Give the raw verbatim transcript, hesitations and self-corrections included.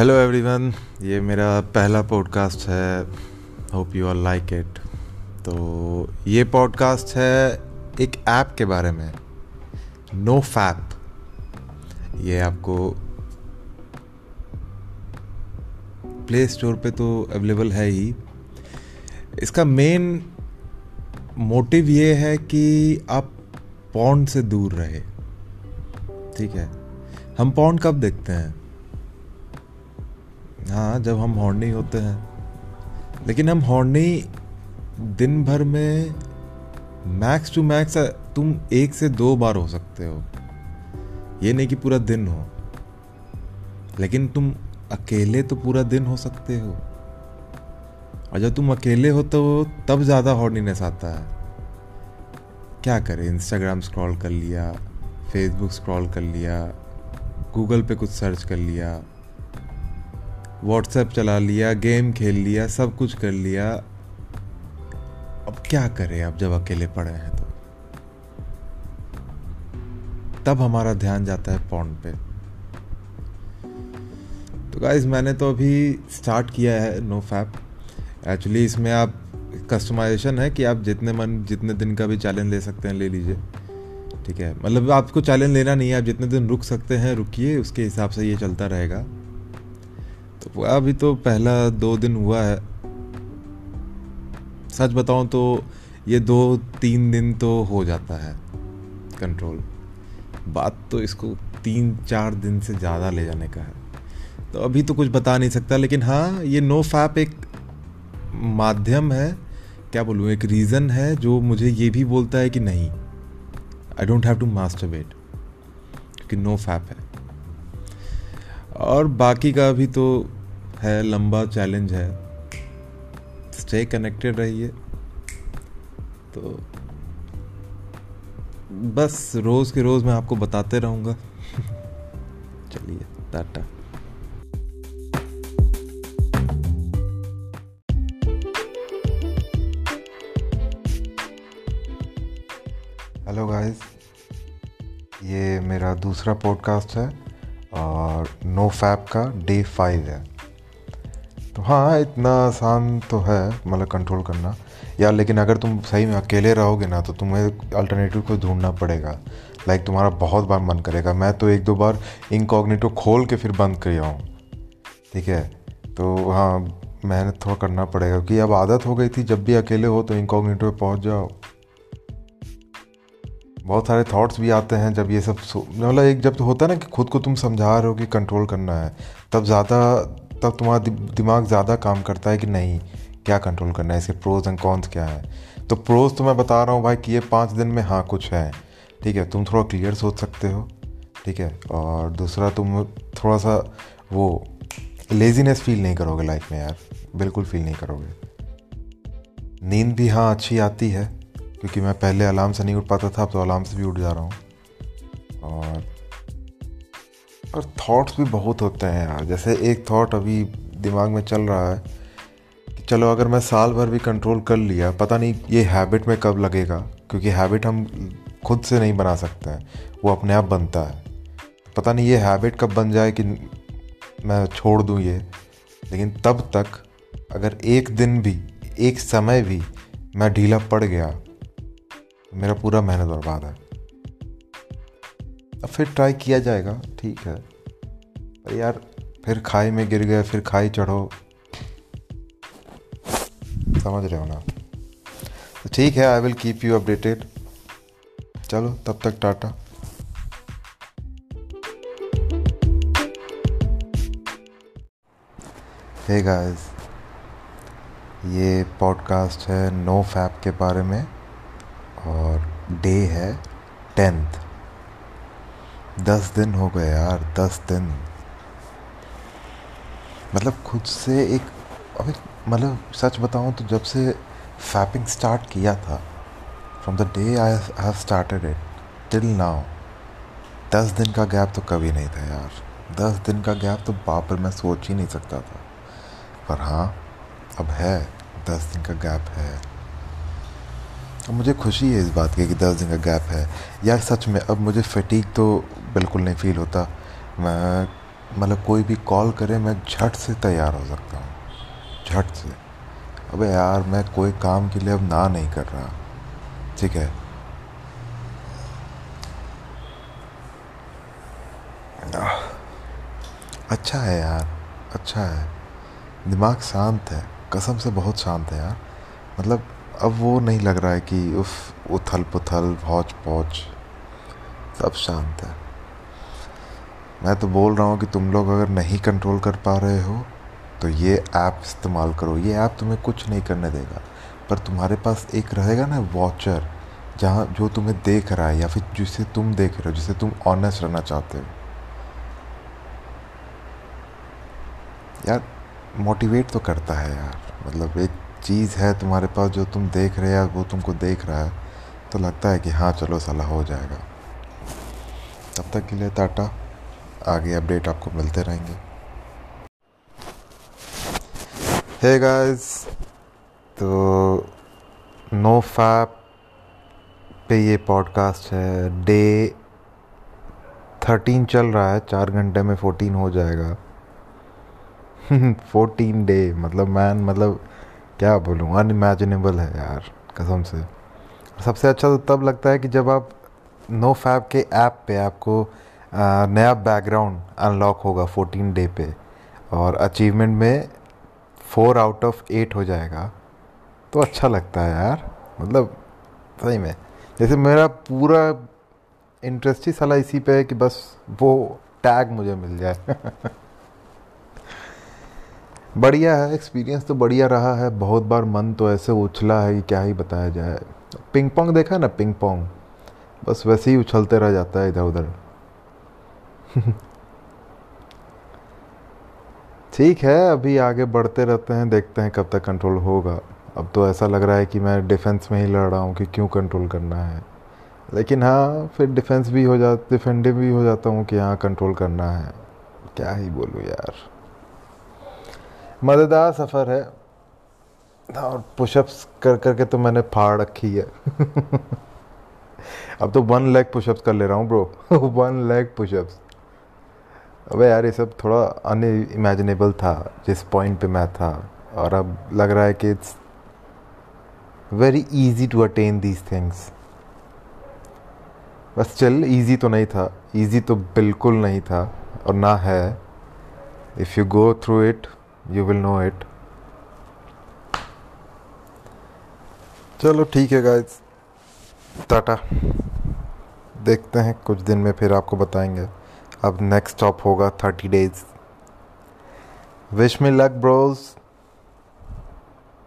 Hello everyone, ये मेरा पहला पॉडकास्ट है। Hope you all like it. तो ये पॉडकास्ट है एक ऐप के बारे में, NoFap। ये आपको प्ले स्टोर पे तो अवेलेबल है ही। इसका मेन मोटिव ये है कि आप पॉर्न से दूर रहे। ठीक है, हम पॉर्न कब देखते हैं? हाँ, जब हम हॉर्नी होते हैं। लेकिन हम हॉर्नी दिन भर में मैक्स टू मैक्स तुम एक से दो बार हो सकते हो, ये नहीं कि पूरा दिन हो। लेकिन तुम अकेले तो पूरा दिन हो सकते हो, और जब तुम अकेले होते हो तब ज़्यादा हॉर्नीनेस आता है। क्या करें, इंस्टाग्राम स्क्रॉल कर लिया, फेसबुक स्क्रॉल कर लिया, गूगल पे कुछ सर्च कर लिया, व्हाट्सएप चला लिया, गेम खेल लिया, सब कुछ कर लिया। अब क्या करें, अब जब अकेले पड़े हैं तो तब हमारा ध्यान जाता है पॉर्न पे। तो गाइस, मैंने तो अभी स्टार्ट किया है NoFap। एक्चुअली इसमें आप कस्टमाइजेशन है कि आप जितने मन जितने दिन का भी चैलेंज ले सकते हैं ले लीजिए। ठीक है, मतलब आपको चैलेंज लेना नहीं है, आप जितने दिन रुक सकते हैं रुकिए, उसके हिसाब से ये चलता रहेगा। तो अभी तो पहला दो दिन हुआ है। सच बताऊं तो ये दो तीन दिन तो हो जाता है कंट्रोल, बात तो इसको तीन चार दिन से ज़्यादा ले जाने का है। तो अभी तो कुछ बता नहीं सकता, लेकिन हाँ, ये NoFap एक माध्यम है, क्या बोलूँ, एक रीज़न है जो मुझे ये भी बोलता है कि नहीं, I don't have to masturbate, क्योंकि NoFap है। और बाकी का भी तो है, लंबा चैलेंज है। स्टे कनेक्टेड रहिए। तो बस रोज़ के रोज़ मैं आपको बताते रहूँगा। चलिए, टाटा। हेलो गाइस, ये मेरा दूसरा पॉडकास्ट है और NoFap का डे फाइव है। तो हाँ, इतना आसान तो है, मतलब कंट्रोल करना यार। लेकिन अगर तुम सही में अकेले रहोगे ना तो तुम्हें अल्टरनेटिव को ढूंढना पड़ेगा। लाइक तुम्हारा बहुत बार मन करेगा, मैं तो एक दो बार इनकॉग्निटो खोल के फिर बंद कर आऊँ। ठीक है, तो हाँ, मेहनत थोड़ा करना पड़ेगा, क्योंकि अब आदत हो गई थी, जब भी अकेले हो तो इनकॉग्निटो पे पहुँच जाओ। बहुत सारे थॉट्स भी आते हैं जब ये सब, मतलब एक जब तो होता है ना कि खुद को तुम समझा रहे हो कि कंट्रोल करना है, तब ज़्यादा तब तुम्हारा दि, दिमाग ज़्यादा काम करता है कि नहीं, क्या कंट्रोल करना है, इसके प्रोज एंड कॉन्स क्या है। तो प्रोज तो मैं बता रहा हूँ भाई कि ये पाँच दिन में हाँ कुछ है। ठीक है, तुम थोड़ा क्लियर सोच सकते हो। ठीक है, और दूसरा तुम थोड़ा सा वो लेजीनेस फील नहीं करोगे लाइफ में यार, बिल्कुल फील नहीं करोगे। नींद भी हाँ अच्छी आती है, क्योंकि मैं पहले अलार्म से नहीं उठ पाता था, अब तो अलार्म से भी उठ जा रहा हूँ। और और थॉट्स भी बहुत होते हैं यार। जैसे एक थॉट अभी दिमाग में चल रहा है कि चलो, अगर मैं साल भर भी कंट्रोल कर लिया, पता नहीं ये हैबिट में कब लगेगा, क्योंकि हैबिट हम खुद से नहीं बना सकते हैं, वो अपने आप बनता है। पता नहीं ये हैबिट कब बन जाए कि मैं छोड़ दूँ ये। लेकिन तब तक अगर एक दिन भी, एक समय भी मैं ढीला पड़ गया, मेरा पूरा मेहनत बर्बाद है। अब फिर ट्राई किया जाएगा, ठीक है, पर यार फिर खाई में गिर गए, फिर खाई चढ़ो, समझ रहे हो ना। तो ठीक है, I will keep you updated. चलो, तब तक टाटा। हे गाइस, ये पॉडकास्ट है NoFap के बारे में, और डे है टेंथ। दस दिन हो गए यार, दस दिन। मतलब खुद से एक, अभी मतलब सच बताऊं तो जब से फैपिंग स्टार्ट किया था, from the day I have started it till now, दस दिन का गैप तो कभी नहीं था यार। दस दिन का गैप तो बाप रे, मैं सोच ही नहीं सकता था। पर हाँ, अब है, दस दिन का गैप है। अब मुझे खुशी है इस बात की कि दस दिन का गैप है यार। सच में अब मुझे फटीग तो बिल्कुल नहीं फील होता। मैं मतलब कोई भी कॉल करे मैं झट से तैयार हो सकता हूँ, झट से। अबे यार मैं कोई काम के लिए अब ना नहीं कर रहा, ठीक है। अच्छा है यार, अच्छा है, दिमाग शांत है, कसम से बहुत शांत है यार। मतलब अब वो नहीं लग रहा है कि उफ उथल पुथल भौच पौच, सब शांत है। मैं तो बोल रहा हूँ कि तुम लोग अगर नहीं कंट्रोल कर पा रहे हो तो ये ऐप इस्तेमाल करो। ये ऐप तुम्हें कुछ नहीं करने देगा, पर तुम्हारे पास एक रहेगा ना वॉचर, जहाँ जो तुम्हें देख रहा है या फिर जिसे तुम देख रहे हो, जिसे तुम ऑनेस्ट रहना चाहते हो। यार मोटिवेट तो करता है यार, मतलब एक चीज़ है तुम्हारे पास जो तुम देख रहे हो, वो तुमको देख रहा है, तो लगता है कि हाँ चलो साला हो जाएगा। तब तक के लिए टाटा, आगे अपडेट आपको मिलते रहेंगे। हे गाइस, तो नोफैप पे ये पॉडकास्ट है, डे थर्टीन चल रहा है, चार घंटे में फोर्टीन हो जाएगा। फोर्टीन डे, मतलब मैन, मतलब क्या बोलूँ, अनइमेजिनेबल है यार कसम से। सबसे अच्छा तो तब लगता है कि जब आप नोफैप के ऐप पे आपको आ, नया बैकग्राउंड अनलॉक होगा फोर्टीन डे पे, और अचीवमेंट में फोर आउट ऑफ एट हो जाएगा, तो अच्छा लगता है यार। मतलब सही में जैसे मेरा पूरा इंटरेस्ट ही साला इसी पे है कि बस वो टैग मुझे मिल जाए। बढ़िया है, एक्सपीरियंस तो बढ़िया रहा है। बहुत बार मन तो ऐसे उछला है कि क्या ही बताया जाए। पिंग पोंग देखा है ना, पिंग पोंग, बस वैसे ही उछलते रह जाता है इधर उधर। ठीक है, अभी आगे बढ़ते रहते हैं, देखते हैं कब तक कंट्रोल होगा। अब तो ऐसा लग रहा है कि मैं डिफेंस में ही लड़ रहा हूँ कि क्यों कंट्रोल करना है, लेकिन हाँ फिर डिफेंस भी हो जा डिफेंडिव भी हो जाता हूँ कि हाँ कंट्रोल करना है। क्या ही बोलूँ यार, मज़ेदार सफ़र है। और पुशअप्स कर कर के तो मैंने फाड़ रखी है। अब तो वन लेग पुशअप्स कर ले रहा हूँ ब्रो। One leg pushups. अबे यार ये सब थोड़ा अनइमेजिनेबल था जिस पॉइंट पे मैं था, और अब लग रहा है कि it's very easy to attain these things. बस चल, इजी तो नहीं था, इजी तो बिल्कुल नहीं था और ना है। If you go through it you will know it. चलो ठीक है गाइस, टाटा, देखते हैं कुछ दिन में फिर आपको बताएंगे। अब नेक्स्ट स्टॉप होगा thirty days. Wish me luck Bros.